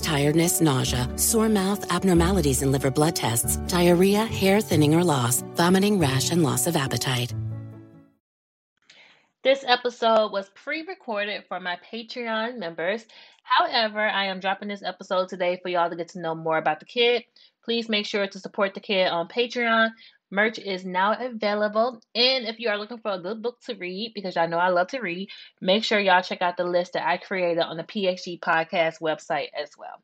tiredness, nausea, sore mouth, abnormalities in liver blood tests, diarrhea, hair thinning or loss, vomiting, rash, and loss of appetite. This episode was pre-recorded for my Patreon members. However, I am dropping this episode today for y'all to get to know more about the kid. Please make sure to support the kid on Patreon. Merch is now available. And if you are looking for a good book to read, because y'all know I love to read, make sure y'all check out the list that I created on the PHG Podcast website as well.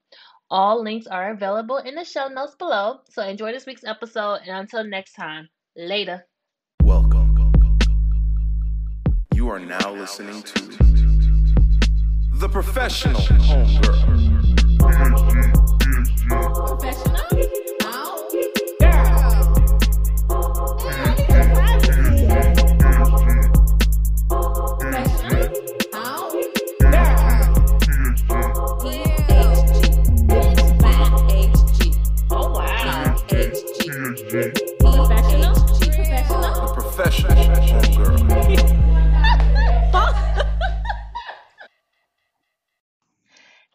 All links are available in the show notes below. So enjoy this week's episode. And until next time, later. Welcome. You are now listening to The Professional Homegirl. Professional?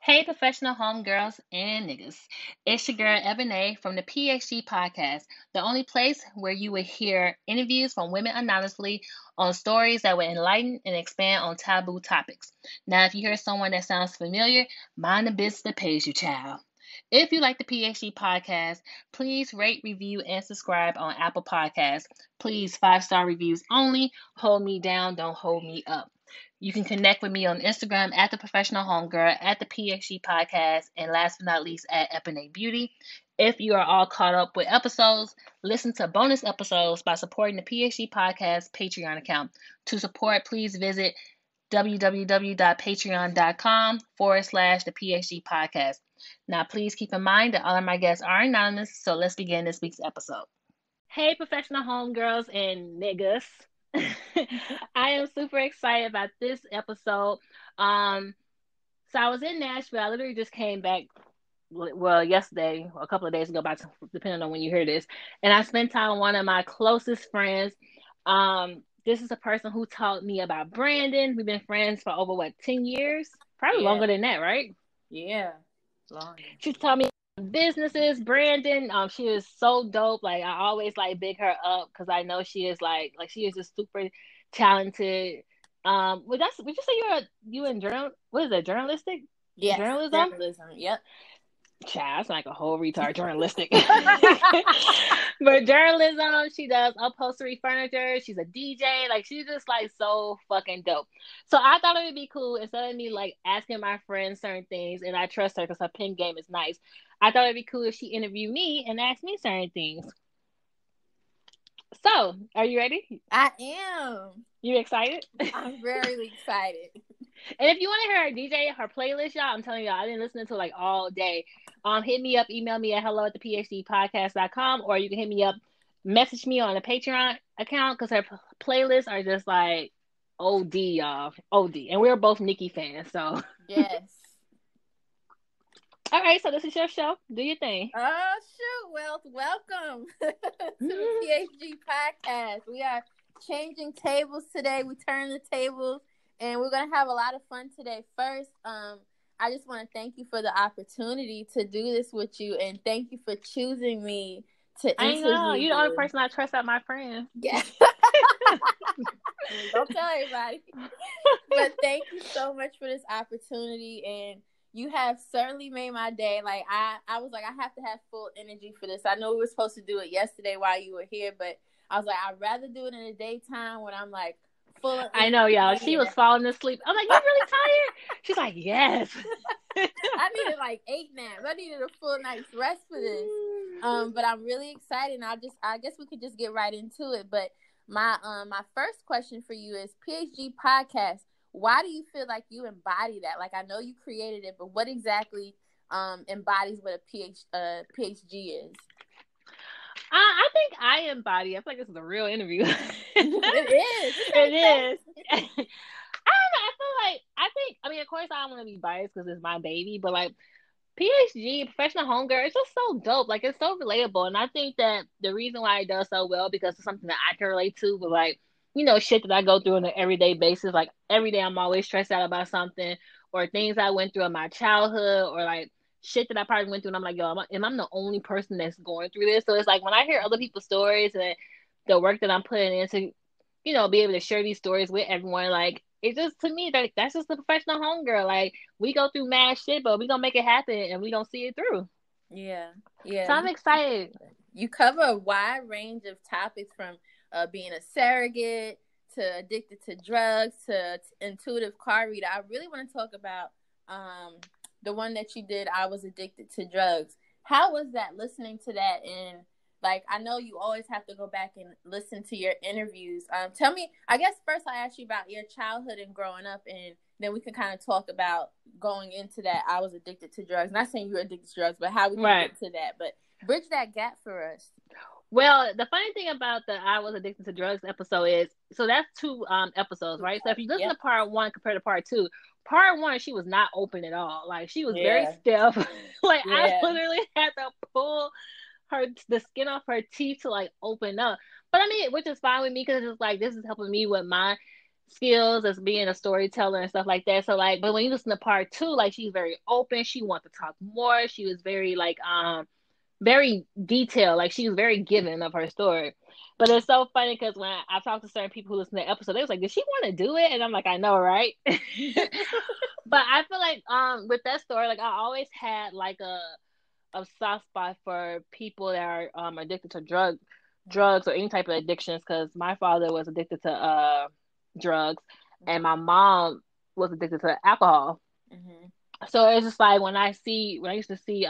Hey, professional homegirls and niggas. It's your girl, Ebone', from the PHG Podcast, the only place where you will hear interviews from women anonymously on stories that will enlighten and expand on taboo topics. Now, if you hear someone that sounds familiar, mind the business that pays you, child. If you like the PHG Podcast, please rate, review, and subscribe on Apple Podcasts. Please, 5-star reviews only. Hold me down, don't hold me up. You can connect with me on Instagram at The Professional Homegirl, at The PHG Podcast, and last but not least, at Ebone' Beauty. If you are all caught up with episodes, listen to bonus episodes by supporting the PHG Podcast Patreon account. To support, please visit www.patreon.com/The PHG Podcast. Now, please keep in mind that all of my guests are anonymous, so let's begin this week's episode. Hey, professional homegirls and niggas. I am super excited about this episode. So I was in Nashville. I literally just came back, well, yesterday, a couple of days ago, about depending on when you hear this. And I spent time with one of my closest friends. This is a person who taught me about branding. We've been friends for over, 10 years? Probably longer than that, right? Yeah. Long. She taught me businesses, branding. She is so dope. Like, I always big her up because I know she is she is just super talented. Would you say journalistic? Yeah, journalism. Yep. Child, it's like a whole retard journalistic. But journalism, she does upholstery furniture. She's a DJ. She's just so fucking dope. So I thought it would be cool, instead of me asking my friends certain things, and I trust her because her pen game is nice. I thought it'd be cool if she interviewed me and asked me certain things. So, are you ready? I am. You excited? I'm very excited. And if you want to hear her DJ, her playlist, y'all, I'm telling y'all, I've been listening to like all day. Hit me up, email me at hello@thephgpodcast.com, or you can hit me up, message me on a Patreon account, because her playlists are just like OD, y'all. OD. And we're both Nicki fans, so. Yes. All right, so this is your show. Do your thing. Oh, shoot. Well, welcome to the PHG Podcast. We are changing tables today. We turn the tables, and we're going to have a lot of fun today. First, I just want to thank you for the opportunity to do this with you, and thank you for choosing me to interview. I know. You're the only person I trust out my friends. Yeah. Don't tell everybody. But thank you so much for this opportunity, and you have certainly made my day. Like, I was like, I have to have full energy for this. I know we were supposed to do it yesterday while you were here, but I was like, I'd rather do it in the daytime when I'm, like, full of energy. I know, y'all. She was falling asleep. I'm like, you really tired? She's like, yes. I needed, like, 8 naps. I needed a full night's rest for this. But I'm really excited, and I guess we could just get right into it. But my first question for you is, PHG Podcast, why do you feel like you embody that? Like, I know you created it, but what exactly embodies what a PHG is? I think I embody. I feel like this is a real interview. It is. It is. I don't know. I mean, of course, I don't want to be biased because it's my baby, but, like, PHG, Professional Homegirl, it's just so dope. Like, it's so relatable, and I think that the reason why it does so well because it's something that I can relate to, but, like, you know, shit that I go through on an everyday basis. Like, every day I'm always stressed out about something or things I went through in my childhood or, like, shit that I probably went through. And I'm like, yo, and I'm the only person that's going through this. So it's like when I hear other people's stories and the work that I'm putting into, you know, be able to share these stories with everyone, like, it just, to me, like, that's just the professional homegirl. Like, we go through mad shit, but we gonna make it happen and we gonna see it through. Yeah. So I'm excited. You cover a wide range of topics from being a surrogate, to addicted to drugs, to intuitive card reader. I really want to talk about the one that you did, I was addicted to drugs. How was that, listening to that? And, like, I know you always have to go back and listen to your interviews. Tell me, I guess first I asked you about your childhood and growing up, and then we can kind of talk about going into that, I was addicted to drugs. Not saying you were addicted to drugs, but how we can get to that. But bridge that gap for us. Well, the funny thing about the I Was Addicted to Drugs episode is, so that's 2 episodes, right? So if you listen to part 1 compared to part 2, part 1, she was not open at all. Like, she was very stiff. Like, I literally had to pull the skin off her teeth to, like, open up. But, I mean, which is fine with me because it's like, this is helping me with my skills as being a storyteller and stuff like that. So, like, but when you listen to part 2, like, she's very open. She wanted to talk more. She was very, like, very detailed, like she was very given of her story. But it's so funny because when I talked to certain people who listen to the episode, they was like, did she want to do it? And I'm like, I know, right? But I feel like with that story, like I always had like a soft spot for people that are addicted to drugs or any type of addictions, because my father was addicted to drugs and my mom was addicted to alcohol. So it's just like when I used to see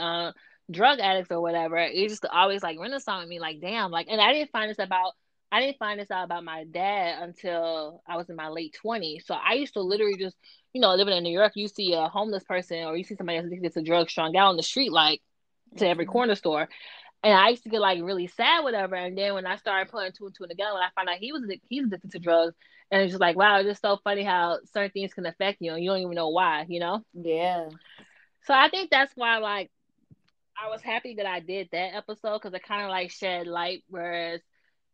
drug addicts or whatever, it just always like renaissance me, like, damn, like, and I didn't find this out about my dad until I was in my late 20s. So I used to literally just, you know, living in New York, you see a homeless person or you see somebody that's addicted to drugs strung out on the street, like to every corner store. And I used to get like really sad, whatever. And then when I started putting 2 and 2 together, when I found out he's addicted to drugs, and it's just like, wow, it's just so funny how certain things can affect you and you don't even know why, you know? Yeah. So I think that's why, like, I was happy that I did that episode because it kind of like shed light, whereas,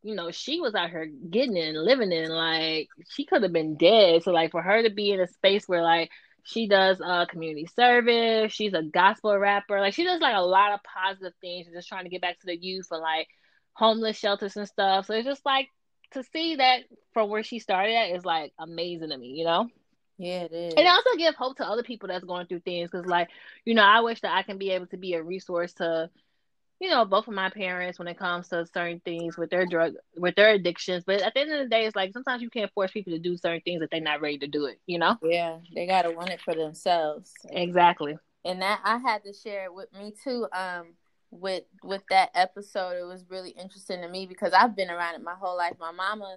you know, she was out here getting in, living in, like, she could have been dead. So, like, for her to be in a space where, like, she does community service, she's a gospel rapper, like, she does, like, a lot of positive things and just trying to get back to the youth and, like, homeless shelters and stuff. So, it's just, like, to see that from where she started at is, like, amazing to me, you know? Yeah, it is. And also give hope to other people that's going through things because, like, you know, I wish that I can be able to be a resource to, you know, both of my parents when it comes to certain things with their addictions. But at the end of the day, it's like sometimes you can't force people to do certain things that they're not ready to do it, you know? Yeah, they got to want it for themselves. Exactly. And that I had to share it with me, too. with that episode, it was really interesting to me because I've been around it my whole life. My mama,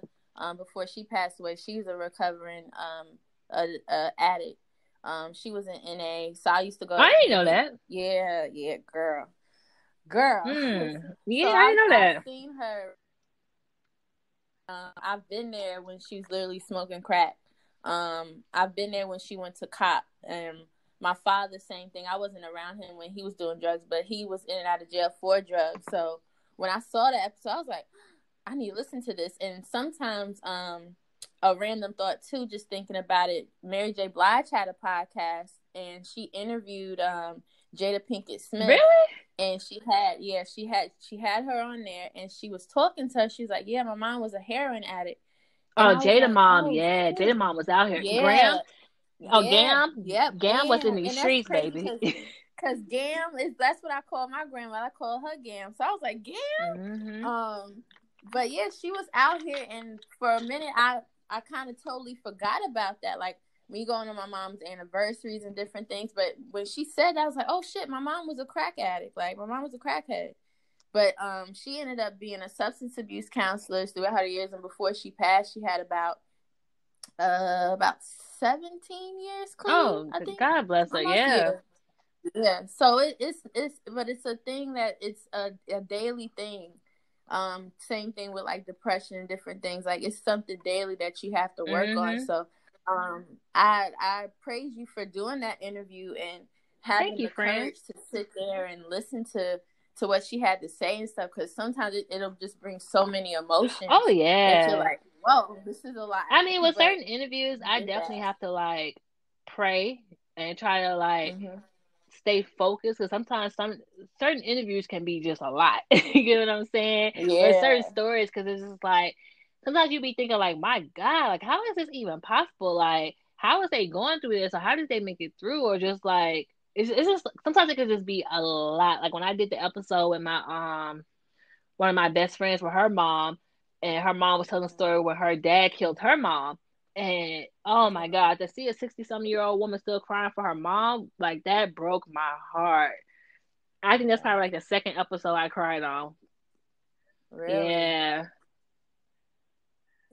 before she passed away, she's a recovering addict. She was in NA, so I used to go. I didn't know that. Yeah, girl. Yeah, so I didn't know that. I've seen her. I've been there when she was literally smoking crack. I've been there when she went to cop. My father, same thing. I wasn't around him when he was doing drugs, but he was in and out of jail for drugs. So when I saw that episode, I was like, I need to listen to this. And sometimes a random thought, too, just thinking about it, Mary J. Blige had a podcast, and she interviewed Jada Pinkett Smith. Really? And she had her on there, and she was talking to her. She was like, yeah, my mom was a heroin addict. And Jada Mom was out here. Yeah. Gam was in these streets, baby. Because Gam that's what I call my grandmother. I call her Gam. So I was like, Gam? Mm-hmm. But yeah, she was out here, and for a minute, I kind of totally forgot about that. Like, me going to my mom's anniversaries and different things. But when she said that, I was like, oh shit, my mom was a crack addict. Like, my mom was a crackhead. But she ended up being a substance abuse counselor throughout her years, and before she passed, she had about 17 years clean. Oh, I think. God bless her. Yeah. So it's a thing that it's a daily thing. Same thing with like depression and different things. Like, it's something daily that you have to work on. So I praise you for doing that interview and having the courage to sit there and listen to what she had to say and stuff, because sometimes it'll just bring so many emotions. Oh yeah, that you're like, whoa, this is a lot. I mean, with certain interviews, I definitely have to like pray and try to like stay focused, because sometimes certain interviews can be just a lot. You know what I'm saying? Yeah. Or certain stories, because it's just like sometimes you be thinking like, my God, like how is this even possible? Like, how is they going through this, or how did they make it through, or just like. It's just sometimes it could just be a lot. Like when I did the episode with my one of my best friends with her mom, and her mom was telling a story where her dad killed her mom, and oh my God, to see a 60-something-year-old woman still crying for her mom, like that broke my heart. I think that's probably like the second episode I cried on. Really? Yeah.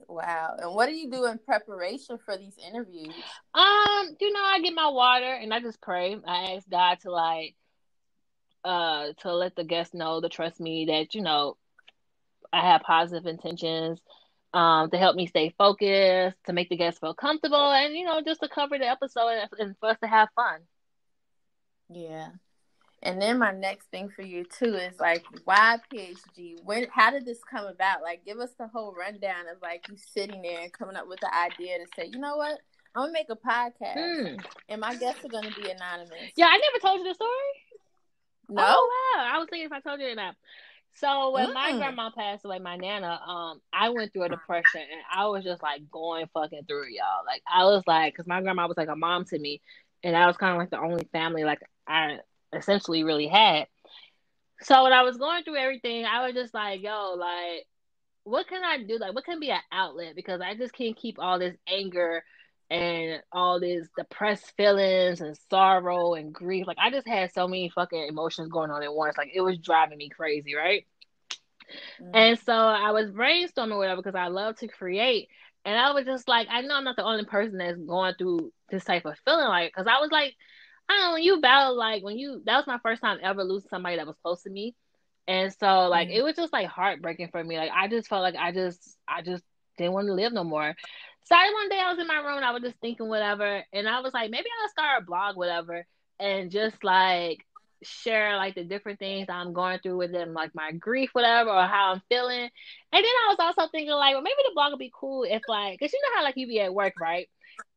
Wow. And what do you do in preparation for these interviews? I get my water and I just pray. I ask God to like to let the guests know to trust me, that I have positive intentions, to help me stay focused, to make the guests feel comfortable, and just to cover the episode and for us to have fun. Yeah. And then my next thing for you, too, is, like, why PHG? How did this come about? Like, give us the whole rundown of, like, you sitting there and coming up with the idea to say, you know what? I'm going to make a podcast. And my guests are going to be anonymous. Yeah, I never told you the story. No? Oh, wow. I was thinking if I told you or not. So, when my grandma passed away, my nana, I went through a depression, and I was just, like, going fucking through it, y'all. Like, I was, like, because my grandma was, like, a mom to me, and I was kind of, like, the only family, like, I essentially really had. So when I was going through everything, I was just like, yo, like, what can I do? Like, what can be an outlet? Because I just can't keep all this anger and all these depressed feelings and sorrow and grief. Like, I just had so many fucking emotions going on at once. Like, it was driving me crazy, right? And so I was brainstorming whatever, because I love to create. And I was just like, I know I'm not the only person that's going through this type of feeling. Like, because I was like, when you battle, like, that was my first time ever losing somebody that was close to me. And so, like, it was just, like, heartbreaking for me. Like, I just felt like I just didn't want to live no more. So, one day I was in my room, and I was just thinking whatever. And I was like, maybe I'll start a blog, whatever, and just, like, share, like, the different things I'm going through with them, like, my grief, whatever, or how I'm feeling. And then I was also thinking, like, well, maybe the blog would be cool if, like, because you know how, like, you be at work, right?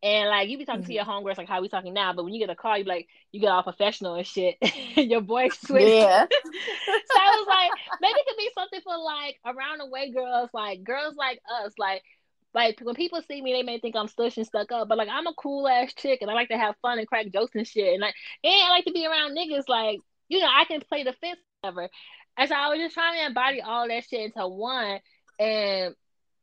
And, like, you be talking to your homegirls, like, how we talking now. But when you get a call, you be like, you get all professional and shit. Your voice switched. Yeah. So I was like, maybe it could be something for, like, around the way girls like us. Like, when people see me, they may think I'm stush and stuck up. But, like, I'm a cool-ass chick, and I like to have fun and crack jokes and shit. And, like, I like to be around niggas. Like, I can play the fence whatever. And so I was just trying to embody all that shit into one. And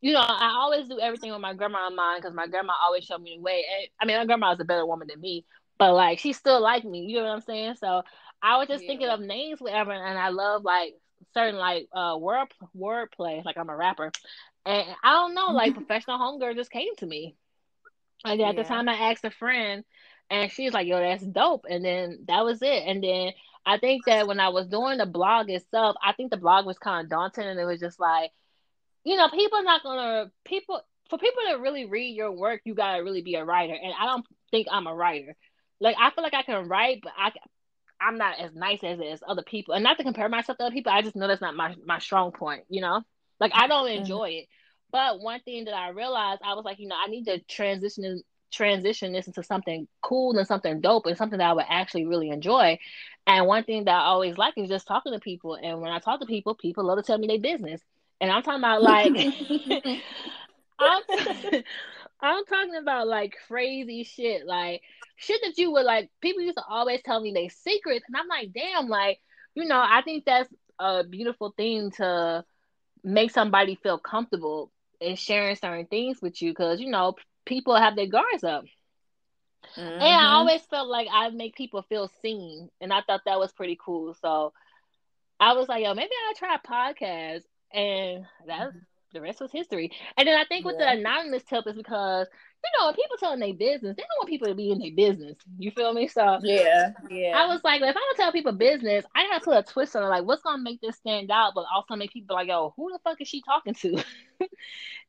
I always do everything with my grandma in mind, because my grandma always showed me the way. And, I mean, my grandma was a better woman than me, but, like, she still liked me. You know what I'm saying? So I was just thinking of names, whatever, and I love like certain like wordplay. Like I'm a rapper, and I don't know, like Professional Homegirl just came to me. And at the time, I asked a friend, and she's like, "Yo, that's dope." And then that was it. And then I think that when I was doing the blog itself, I think the blog was kind of daunting, and it was just like, you know, for people to really read your work, you gotta really be a writer. And I don't think I'm a writer. Like I feel like I can write, but I'm not as nice as other people. And not to compare myself to other people, I just know that's not my strong point, you know? Like I don't enjoy it. But one thing that I realized, I was like, you know, I need to transition this into something cool and something dope and something that I would actually really enjoy. And one thing that I always like is just talking to people. And when I talk to people, people love to tell me their business. And I'm talking about like I'm talking about like crazy shit, like shit that you would like. People used to always tell me their secrets, and I'm like, damn, like, you know, I think that's a beautiful thing to make somebody feel comfortable in sharing certain things with you, because, you know, people have their guards up. And I always felt like I make people feel seen, and I thought that was pretty cool. So I was like, yo, maybe I'll try a podcast, and that's the rest was history. And then I think with the anonymous tip is because, you know, when people telling their business, they don't want people to be in their business. You feel me? So I was like, if I'm gonna tell people business, I gotta put a twist on it. Like, what's gonna make this stand out, but also make people like, yo, who the fuck is she talking to?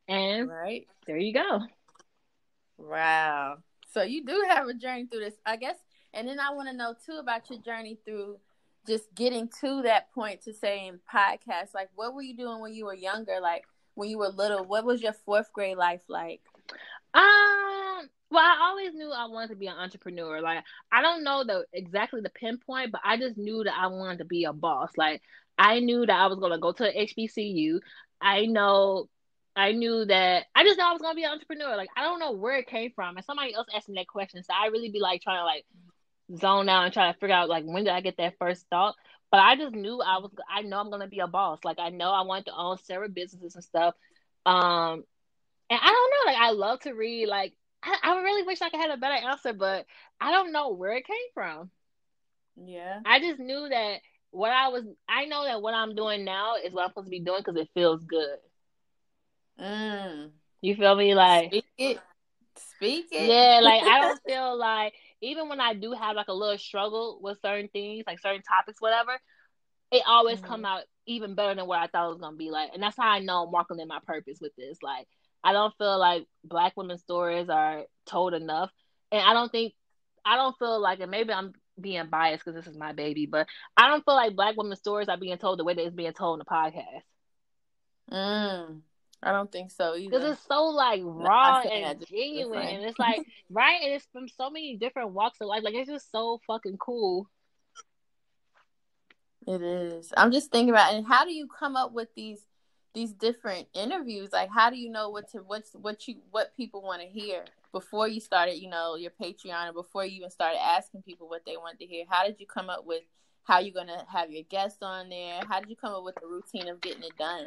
And there you go. Wow. So you do have a journey through this, I guess. And then I want to know too about your journey through just getting to that point to say in podcasts. Like, what were you doing when you were younger? Like, when you were little, what was your fourth grade life like? Well, I always knew I wanted to be an entrepreneur. Like, I don't know exactly the pinpoint, but I just knew that I wanted to be a boss. Like, I knew that I was going to go to an HBCU. I knew that I just know I was going to be an entrepreneur. Like, I don't know where it came from. And somebody else asked me that question. So I really be like trying to like zone out and try to figure out like, when did I get that first thought? But I just knew I know I'm going to be a boss. Like, I know I wanted to own several businesses and stuff. And I don't know, like, I love to read. Like, I really wish I could have a better answer, but I don't know where it came from. Yeah. I just knew that I know that what I'm doing now is what I'm supposed to be doing because it feels good. You feel me? Like, Speak it. Yeah, like, I don't feel like, even when I do have like a little struggle with certain things, like certain topics, whatever, it always come out even better than what I thought it was going to be like. And that's how I know I'm walking in my purpose with this. Like, I don't feel like Black women's stories are told enough. And I don't feel like, and maybe I'm being biased because this is my baby, but I don't feel like Black women's stories are being told the way that it's being told in the podcast. I don't think so either. Because it's so, like, raw and genuine. And it's, like, right? And it's from so many different walks of life. Like, it's just so fucking cool. It is. I'm just thinking about it. And how do you come up with these different interviews? Like, how do you know what people want to hear before you started, you know, your Patreon, or before you even started asking people what they wanted to hear? How did you come up with how you're going to have your guests on there? How did you come up with the routine of getting it done?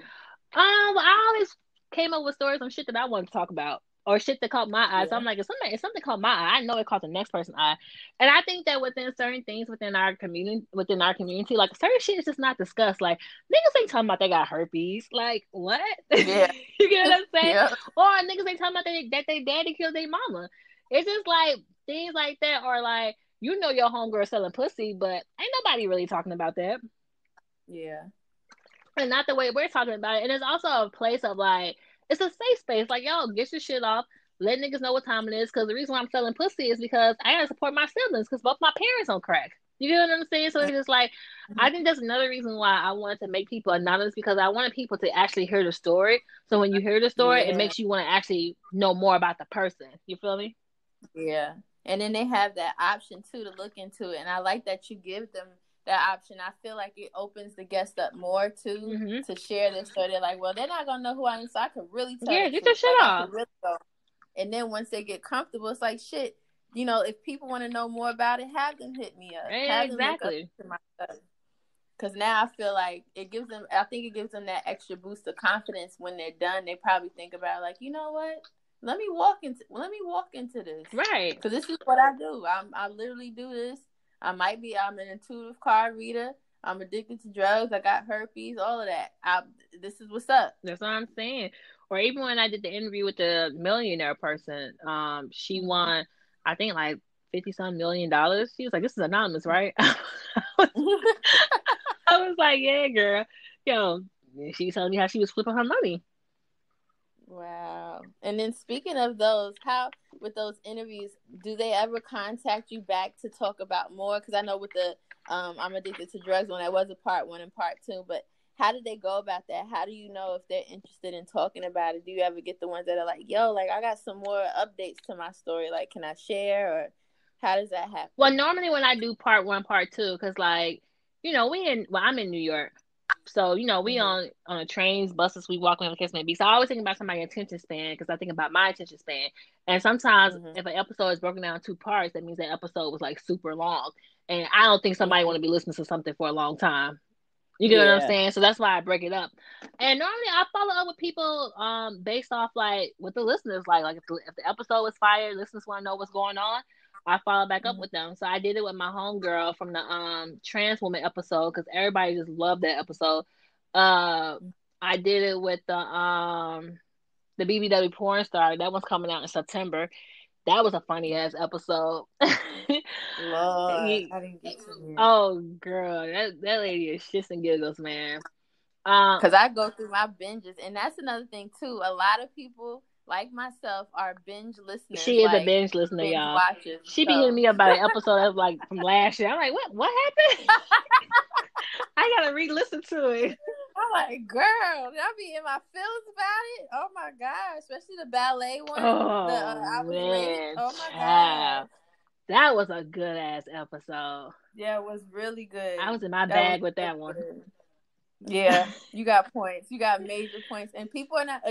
Well, I always came up with stories on shit that I wanted to talk about, or shit that caught my eye. So I'm like, if something caught my eye, I know it caught the next person's eye. And I think that within certain things within our community, like, certain shit is just not discussed. Like, niggas ain't talking about they got herpes. Like, what? Yeah. You get what I'm saying? Yeah. Or niggas ain't talking about that they daddy killed their mama. It's just like things like that, or like, you know, your homegirl selling pussy, but ain't nobody really talking about that. Yeah. And not the way we're talking about it. And it's also a place of, like, it's a safe space. Like, yo, get your shit off. Let niggas know what time it is. Because the reason why I'm selling pussy is because I got to support my siblings. Because both my parents on crack. You get what I'm saying? So it's just like, I think that's another reason why I wanted to make people anonymous. Because I wanted people to actually hear the story. So when you hear the story, it makes you want to actually know more about the person. You feel me? Yeah. And then they have that option, too, to look into it. And I like that you give them that option. I feel like it opens the guest up more too to share this. So they're like, well, they're not gonna know who I am, so I can really tell. Yeah, get your shit off. And then once they get comfortable, it's like, shit, you know, if people want to know more about it, have them hit me up. Yeah, have exactly. Because now I feel like it gives them that extra boost of confidence. When they're done, they probably think about it, like, you know what? Let me walk into this. Right. Because this is what I do. I literally do this. I might be. I'm an intuitive card reader. I'm addicted to drugs. I got herpes, all of that. This is what's up. That's what I'm saying. Or even when I did the interview with the millionaire person, she won, I think, like $50-some million. She was like, "This is anonymous, right?" I was like, "Yeah, girl." Yo, she told me how she was flipping her money. Wow. And then speaking of those, how with those interviews, do they ever contact you back to talk about more? Because I know with the I'm addicted to drugs one, that was a part 1 and part 2, but how did they go about that? How do you know if they're interested in talking about it? Do you ever get the ones that are like, yo, like I got some more updates to my story, like can I share, or how does that happen? Well, normally when I do part 1, part 2, because like, you know, I'm in New York. So, you know, we on trains, buses, we walk, whatever the case may be. So I always think about somebody's attention span, because I think about my attention span. And sometimes if an episode is broken down in 2 parts, that means that episode was like super long. And I don't think somebody want to be listening to something for a long time. You get what I'm saying? So that's why I break it up. And normally I follow up with people based off like what the listeners like. Like if the episode was fire, listeners want to know what's going on, I follow back up with them. So I did it with my homegirl from the trans woman episode, because everybody just loved that episode. I did it with the BBW porn star. That one's coming out in September. That was a funny ass episode. Lord, I didn't get to hear. Oh girl, that lady is shits and giggles, man. Because I go through my binges, and that's another thing too. A lot of people, like myself, are binge listeners. She is like a binge listener, binge y'all. Watches, she be hitting me up about an episode of like from last year. I'm like, what happened? I gotta re-listen to it. I'm like, girl, did I be in my feelings about it? Oh my god, especially the ballet one. Oh, God, that was a good ass episode. Yeah, it was really good. I was in my bag with that one. Yeah, you got points. You got major points, and people are not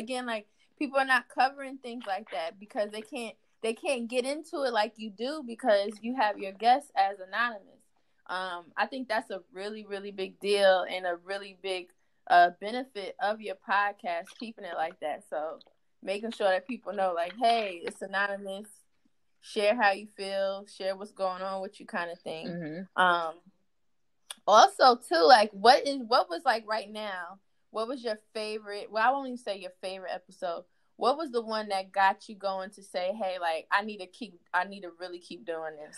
people are not covering things like that because they can't get into it like you do, because you have your guests as anonymous. I think that's a really, really big deal and a really big benefit of your podcast, keeping it like that. So making sure that people know, like, hey, it's anonymous. Share how you feel. Share what's going on with you, kind of thing. Mm-hmm. Also, too, like, what was your favorite? Well, I won't even say your favorite episode. What was the one that got you going to say, hey, like, I need to really keep doing this?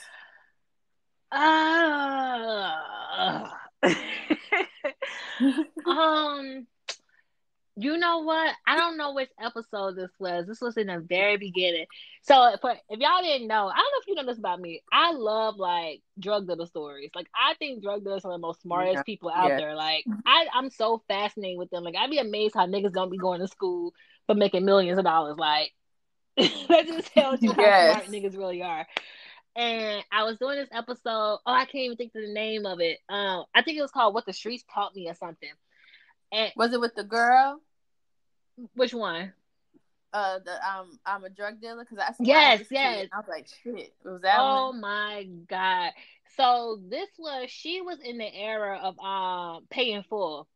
You know what? I don't know which episode this was. This was in the very beginning. So if y'all didn't know, I don't know if you know this about me. I love like drug dealer stories. Like I think drug dealers are the most smartest people out there. Like I'm so fascinated with them. Like I'd be amazed how niggas don't be going to school but making millions of dollars. Like that just tells you how smart niggas really are. And I was doing this episode. Oh, I can't even think of the name of it. I think it was called "What the Streets Taught Me" or something. And was it with the girl? Which one? I'm a drug dealer because yes. I was like, shit, it was that? Oh my god! So she was in the era of pay in full.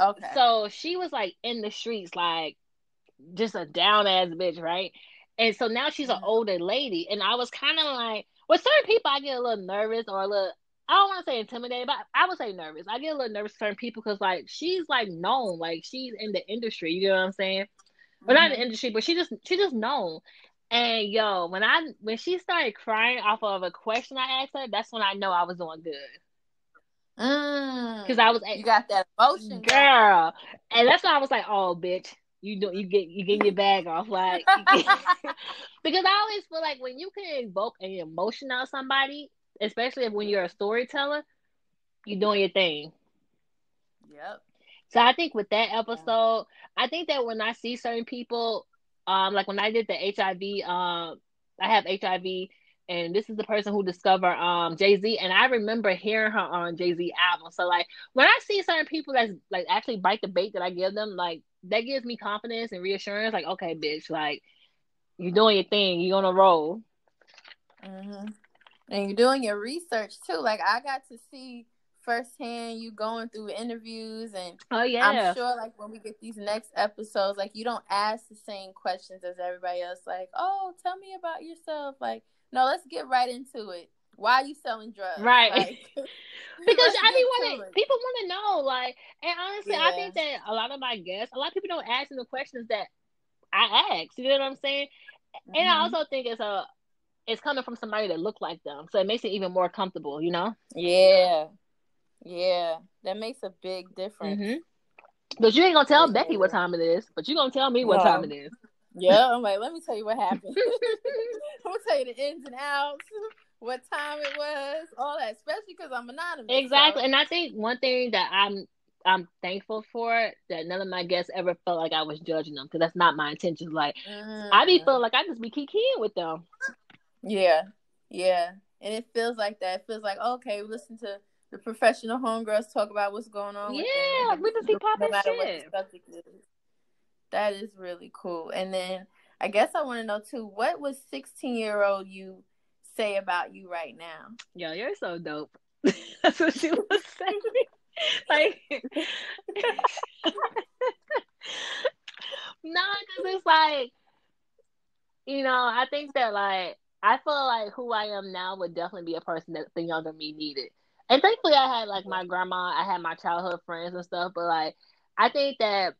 Okay. So she was like in the streets, like just a down ass bitch, right? And so now she's an older lady, and I was kind of like, with certain people, I get a little nervous or a little, I don't want to say intimidated, but I would say nervous. I get a little nervous with certain people because, like, she's, like, known. Like, she's in the industry, you know what I'm saying? Mm-hmm. Well, not in the industry, but she just known. And, yo, when she started crying off of a question I asked her, that's when I know I was doing good. Because you got that emotion, girl. And that's why I was like, oh, bitch. You get your bag off, like because I always feel like when you can evoke an emotion out of somebody, especially when you're a storyteller, you're doing your thing. Yep. So I think with that episode, I think that when I see certain people, like when I did the HIV, I have HIV, and this is the person who discovered Jay-Z, and I remember hearing her on Jay-Z album. So like when I see certain people that's like actually bite the bait that I give them, like, that gives me confidence and reassurance. Like, okay, bitch, like, you're doing your thing. You're on a roll. Mm-hmm. And you're doing your research, too. Like, I got to see firsthand you going through interviews. And I'm sure, like, when we get these next episodes, like, you don't ask the same questions as everybody else. Like, oh, tell me about yourself. Like, no, let's get right into it. why are you selling drugs? Right. Like, because people want to know, like, and honestly, I think that a lot of my guests, a lot of people don't ask them the questions that I ask. You know what I'm saying? Mm-hmm. And I also think it's coming from somebody that looked like them, so it makes it even more comfortable, you know? Yeah. Yeah. That makes a big difference. Mm-hmm. But you ain't gonna tell Becky what time it is, but you gonna tell me what time it is. Yeah, I'm like, let me tell you what happened. I'm gonna tell you the ins and outs, what time it was, all that, especially because I'm anonymous. Exactly. So. And I think one thing that I'm thankful for, that none of my guests ever felt like I was judging them, because that's not my intention. Like, I be feeling like I just be kikiing with them. Yeah. Yeah. And it feels like that. It feels like, okay, listen to the professional homegirls talk about what's going on. Yeah, like we just be popping shit. That is really cool. And then I guess I want to know too, what would 16-year-old you say about you right now? Yo, you're so dope. That's what she was saying. Like, no, because it's like, you know, I think that, like, I feel like who I am now would definitely be a person that the younger me needed. And thankfully, I had, like, my grandma, I had my childhood friends and stuff, but, like, I think that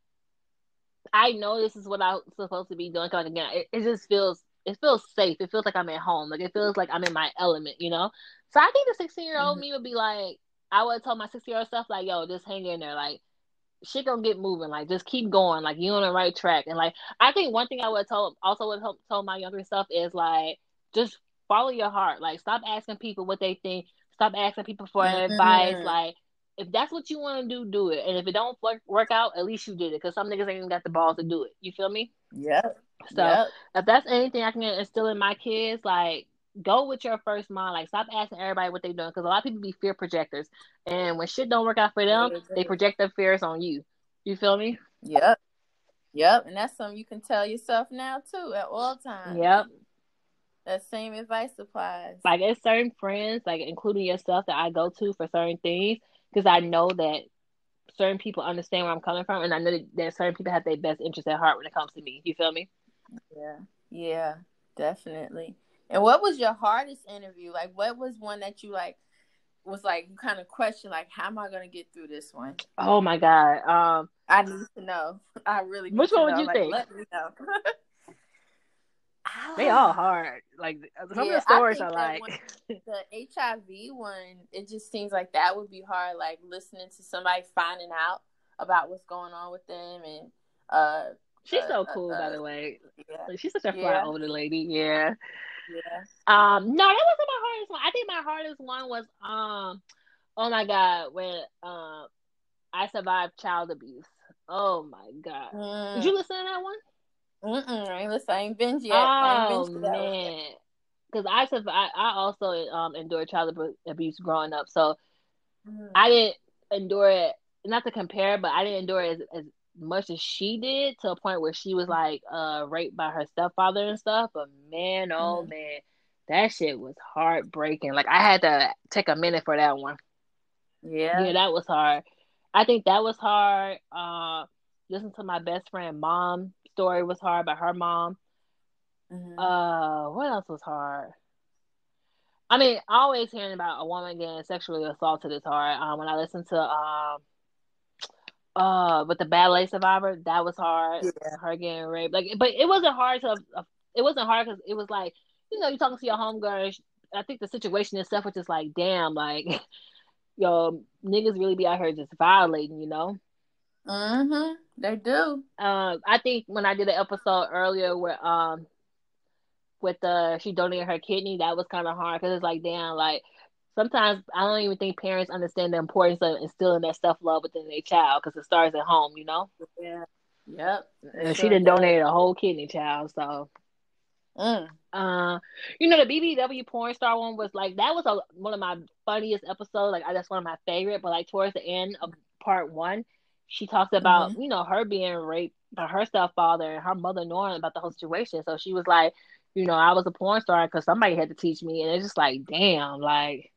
I know this is what I'm supposed to be doing. Cause, like, again, it just feels, it feels safe. It feels like I'm at home. Like, it feels like I'm in my element, you know? So I think the 16-year-old me would be, like, I would tell my 6-year-old stuff, like, yo, just hang in there. Like, shit gonna get moving. Like, just keep going. Like, you on the right track. And, like, I think one thing I would tell my younger self is, like, just follow your heart. Like, stop asking people what they think. Stop asking people for advice. Like, if that's what you want to do, do it. And if it don't work out, at least you did it. Because some niggas ain't even got the balls to do it. You feel me? Yeah. So if that's anything I can instill in my kids, like, go with your first mind. Like, stop asking everybody what they're doing. Because a lot of people be fear projectors. And when shit don't work out for them, they project their fears on you. You feel me? Yep. Yep. And that's something you can tell yourself now, too, at all times. Yep. That same advice applies. Like, it's certain friends, like, including yourself, that I go to for certain things. Because I know that certain people understand where I'm coming from, and I know that certain people have their best interest at heart when it comes to me. You feel me? Yeah. Yeah, definitely. And what was your hardest interview? Like, what was one that you, like, was, like, you kind of questioned, like, how am I going to get through this one? Oh, my God. I need to know. I really need to know. Which one would you think? Let me know. They all hard. Like, some of the stories are like one, the HIV one. It just seems like that would be hard. Like, listening to somebody finding out about what's going on with them, and she's so cool, by the way. Yeah. Like, she's such a fly older lady. Yeah. Yeah. No, that wasn't my hardest one. I think my hardest one was oh my God, when I survived child abuse. Oh my God. Did you listen to that one? I ain't binged yet. Oh, man. Because I also endured child abuse growing up. So I didn't endure it, not to compare, but I didn't endure it as much as she did, to a point where she was like raped by her stepfather and stuff. But man, oh man, that shit was heartbreaking. Like, I had to take a minute for that one. Yeah, that was hard. I think that was hard. Listen to my best friend, mom. Story was hard by her mom. What else was hard? I mean, always hearing about a woman getting sexually assaulted is hard. When I listened to with the ballet survivor, that was hard. Yeah. Her getting raped, like, but it wasn't hard to. It wasn't hard because it was like, you know, you're talking to your homegirl. I think the situation itself was just like, damn, like, yo, niggas really be out here just violating, you know. They do. I think when I did an episode earlier where she donated her kidney, that was kind of hard, because it's like, damn, like, sometimes I don't even think parents understand the importance of instilling that self love within their child, because it starts at home, you know. Yeah. Yep. And she done donated a whole kidney, child. So, you know, the BBW porn star one was like, that was one of my funniest episodes. Like, that's one of my favorite. But, like, towards the end of part one, she talked about, you know, her being raped by her stepfather and her mother knowing about the whole situation. So she was like, you know, I was a porn star because somebody had to teach me. And it's just like, damn, like,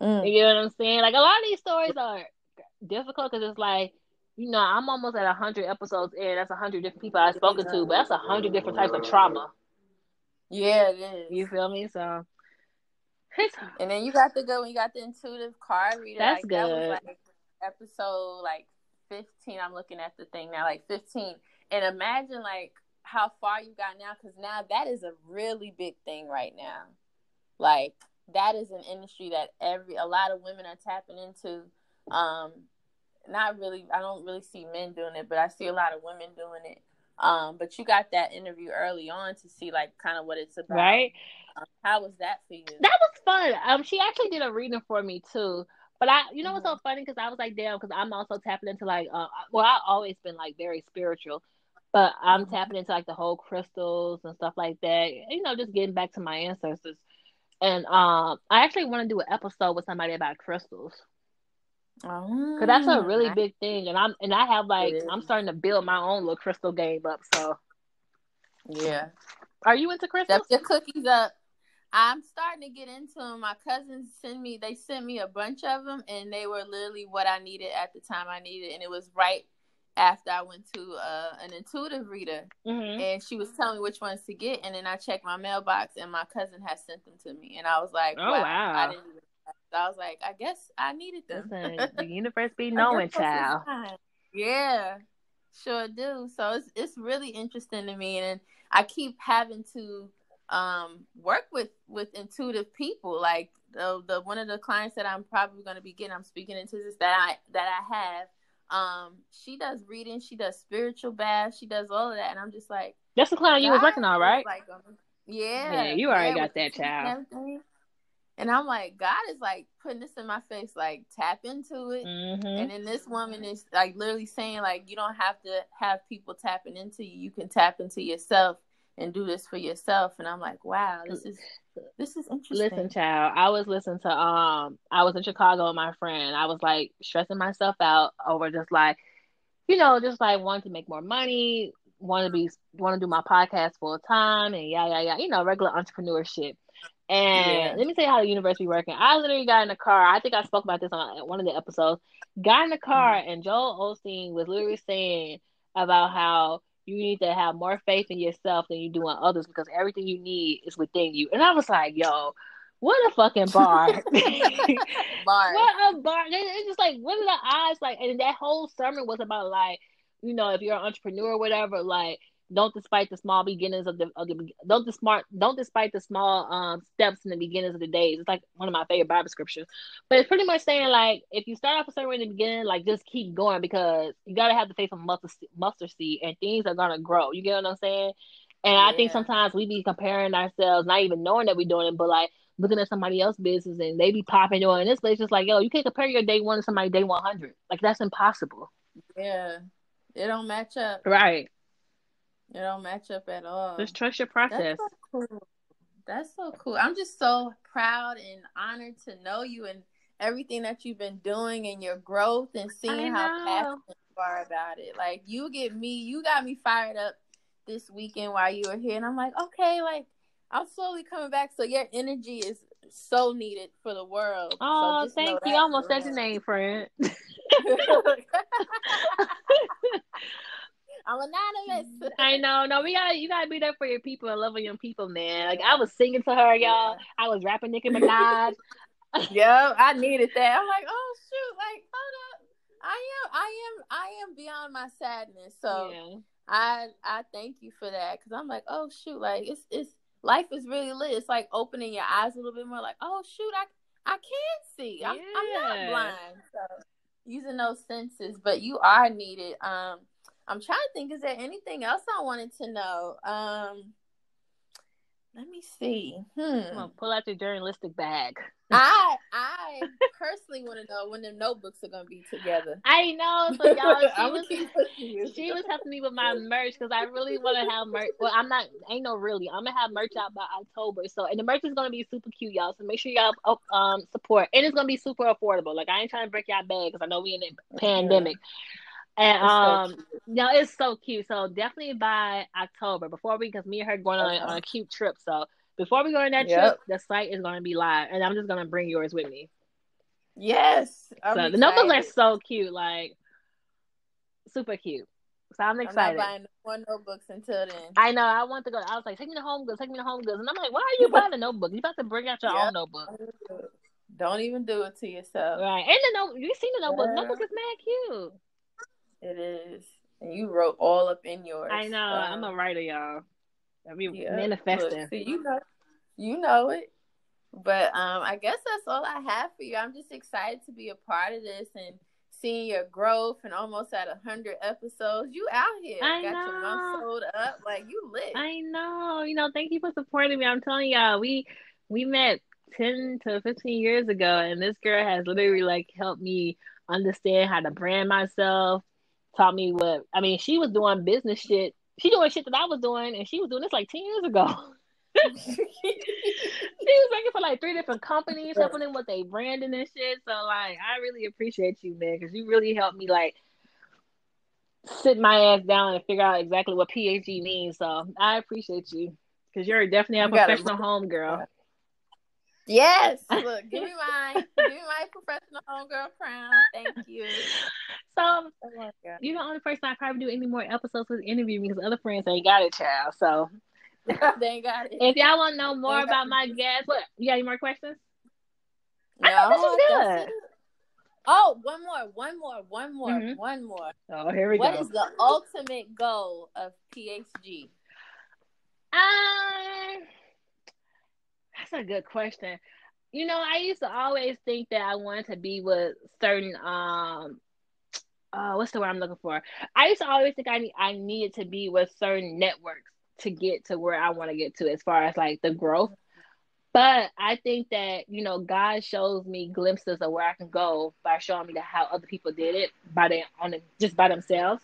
you know what I'm saying? Like, a lot of these stories are difficult because it's like, you know, I'm almost at 100 episodes in. That's 100 different people I've spoken to, but that's 100 different types of trauma. Yeah, it is. You feel me? So And then you got the good one. You got the intuitive card reader. That's like, good. That was like episode like 15. I'm looking at the thing now, like 15. And imagine like how far you got now, because now that is a really big thing right now. Like that is an industry that a lot of women are tapping into. Not really. I don't really see men doing it, but I see a lot of women doing it. But you got that interview early on to see like kind of what it's about. Right. How was that for you? That was fun. She actually did a reading for me too. But what's so funny? Because I was like, damn, because I'm also tapping into like, I've always been like very spiritual, but I'm tapping into like the whole crystals and stuff like that. You know, just getting back to my ancestors. And I actually want to do an episode with somebody about crystals. Because that's a really big thing, and I have like I'm starting to build my own little crystal game up. So yeah, are you into crystals? Step your cookies up. I'm starting to get into them. My cousins sent me a bunch of them, and they were literally what I needed at the time I needed, and it was right after I went to an intuitive reader, and she was telling me which ones to get, and then I checked my mailbox, and my cousin had sent them to me, and I was like, wow. I didn't even. So I was like, I guess I needed them. Listen, the universe be knowing, child. Yeah, sure do. So it's really interesting to me, and I keep having to work with intuitive people. Like the one of the clients that I'm probably going to be getting, I'm speaking into this that I have. She does reading, she does spiritual baths, she does all of that, and I'm just like, that's the client you was working on, right? Like, yeah, you already got that, child. And I'm like, God is like putting this in my face, like tap into it. And then this woman is like literally saying like, you don't have to have people tapping into you. You can tap into yourself and do this for yourself. And I'm like, wow, this is interesting. Listen, child, I was listening to, I was in Chicago with my friend. I was like stressing myself out over just like, you know, just like wanting to make more money, want to do my podcast full time and you know, regular entrepreneur shit. And let me tell you how the universe be working. I literally got in the car. I think I spoke about this on one of the episodes. Got in the car, and Joel Osteen was literally saying about how you need to have more faith in yourself than you do in others because everything you need is within you. And I was like, yo, what a fucking bar. What a bar. It's just like, what are the odds? Like, and that whole sermon was about, like, you know, if you're an entrepreneur or whatever, like, don't despise the small steps in the beginnings of the days. It's like one of my favorite Bible scriptures, but it's pretty much saying like if you start off a certain way in the beginning, like just keep going because you gotta have the faith of mustard seed and things are gonna grow. You get what I'm saying? And I think sometimes we be comparing ourselves, not even knowing that we're doing it, but like looking at somebody else's business and they be popping on this place. Just like yo, you can't compare your day one to somebody day 100. Like that's impossible. Yeah, it don't match up. Right. It don't match up at all. Just trust your process. That's so cool. I'm just so proud and honored to know you and everything that you've been doing and your growth and seeing how passionate you are about it. Like, you got me fired up this weekend while you were here. And I'm like, okay, like, I'm slowly coming back. So your energy is so needed for the world. Oh, so thank you. I almost said your name, friend. I'm anonymous. I know. No, you gotta be there for your people and love on your people, man. Like I was singing to her, y'all. I was rapping Nicki Minaj. Yo, I needed that. I'm like, oh shoot, like hold up. I am beyond my sadness. So I thank you for that because I'm like, oh shoot, like it's life is really lit. It's like opening your eyes a little bit more. Like oh shoot, I can see. I'm not blind. So using those senses, but you are needed. I'm trying to think, is there anything else I wanted to know? Let me see. I'm gonna pull out your journalistic bag. I personally want to know when the notebooks are going to be together. I know. So y'all, she was helping me with my merch because I really want to have merch. Well, I'm going to have merch out by October. So, and the merch is going to be super cute, y'all. So make sure y'all support. And it's going to be super affordable. Like, I ain't trying to break y'all bag because I know we in a pandemic. And it's so cute. So definitely by October because me and her going on a cute trip. So before we go on that trip, the site is going to be live, and I'm just going to bring yours with me. Yes, so the notebooks are so cute, like super cute. So I'm excited. I'm not buying more notebooks until then. I know. I want to go. I was like, take me to Home Goods. Take me to Home Goods. And I'm like, why are you buying a notebook? You're about to bring out your own notebook. Don't even do it to yourself. Right. And the notebook. You've seen the notebook. Notebook is mad cute. It is. And you wrote all up in yours. I know. I'm a writer, y'all. I mean, manifesting. Look, see, you know it. But I guess that's all I have for you. I'm just excited to be a part of this and seeing your growth and almost at 100 episodes. You out here. I know. Your mouth sold up. Like, you lit. I know. You know, thank you for supporting me. I'm telling y'all, we met 10 to 15 years ago, and this girl has literally, like, helped me understand how to brand myself, taught me what... I mean, she was doing business shit. She doing shit that I was doing, and she was doing this, like, 10 years ago. She was working for like 3 different companies, helping them with their branding and shit. So like, I really appreciate you, man, because you really helped me like sit my ass down and figure out exactly what PHG means. So I appreciate you because you're definitely a professional home girl. Yes, look, give me my professional homegirl crown. Thank you. So you're the only person I probably do any more episodes with interviewing because other friends ain't got it, child. So. They got it. If y'all want to know more about my guest, what, you got any more questions? No, I thought this was good. Oh, one more, mm-hmm. One more. Oh, here we go. What is the ultimate goal of PHG? That's a good question. You know, I used to always think that I wanted to be with certain what's the word I'm looking for? I used to always think I needed to be with certain networks to get to where I want to get to as far as like the growth. But I think that, you know, God shows me glimpses of where I can go by showing me how other people did it by themselves.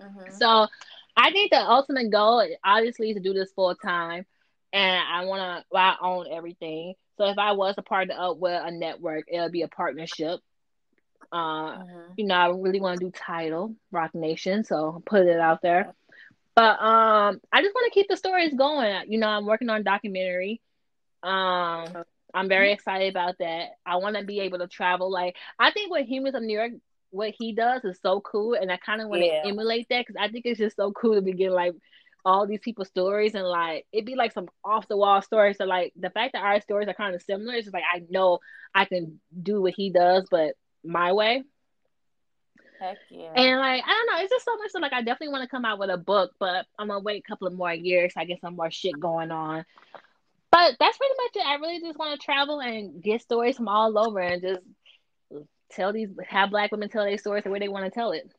Mm-hmm. So I think the ultimate goal obviously is to do this full time, and I own everything. So if I was to partner up with a network, it'll be a partnership. Mm-hmm. You know, I really want to do title Rock Nation, so put it out there. But I just want to keep the stories going. You know, I'm working on a documentary. I'm very excited about that. I want to be able to travel. Like, I think with Humans of New York, what he does is so cool. And I kind of want to emulate that because I think it's just so cool to be getting, like, all these people's stories. And, like, it'd be, like, some off-the-wall stories. So, like, the fact that our stories are kind of similar, it's just, like, I know I can do what he does, but my way. Heck yeah. And like, I don't know, it's just so much. So like, I definitely want to come out with a book, but I'm gonna wait a couple of more years. I get some more shit going on. But that's pretty much it. I really just want to travel and get stories from all over and just have Black women tell their stories the way they want to tell it.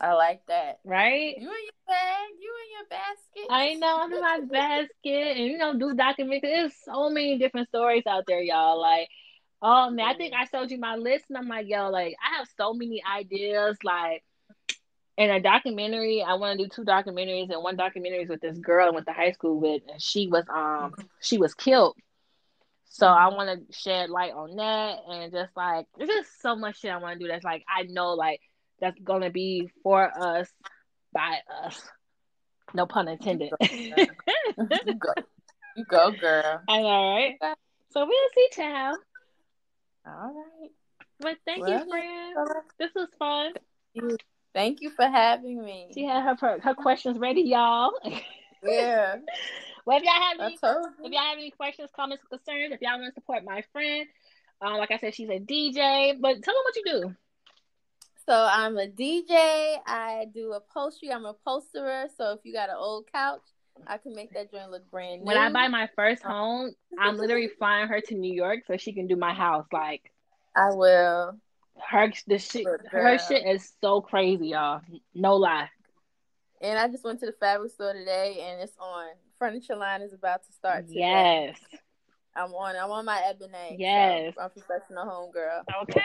I like that. Right? You in your bag, you in your basket. I know, I'm in my basket, and you know, do documentaries. There's so many different stories out there, y'all. Like. Oh man, I think I showed you my list, and I'm like, yo, like I have so many ideas. Like, in a documentary, I want to do 2 documentaries, and one documentary is with this girl I went to high school with, and she was killed. So I want to shed light on that, and just like there's just so much shit I want to do. That's like I know, like that's gonna be for us, by us. No pun intended. You go, girl. I know, right? So we'll see, child. All right. Well, thank you, friend. This was fun. Thank you for having me. She had her questions ready, y'all. Yeah. Well, if y'all have any questions, comments, concerns, if y'all want to support my friend, like I said, she's a DJ. But tell them what you do. So I'm a DJ. I do upholstery. I'm a posterer. So if you got an old couch, I can make that joint look brand new. When I buy my first home, I'm literally flying her to New York so she can do my house. Like, I will. Her shit is so crazy, y'all. No lie. And I just went to the fabric store today, and it's on. Furniture line is about to start today. Yes. I'm on my Ebone'. Yes. So I'm professional home girl. Okay.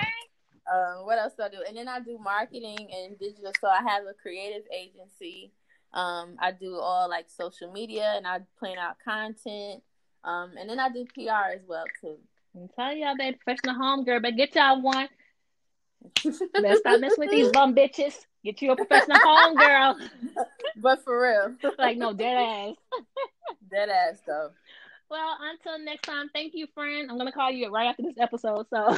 What else do I do? And then I do marketing and digital. So I have a creative agency. I do all like social media, and I plan out content. And then I do PR as well too. I'm telling y'all, baby, professional home girl, but get y'all one. Let's stop messing with these bum bitches. Get you a professional home girl. But for real, like no dead ass. Dead ass though. Well, until next time, thank you, friend. I'm gonna call you right after this episode. So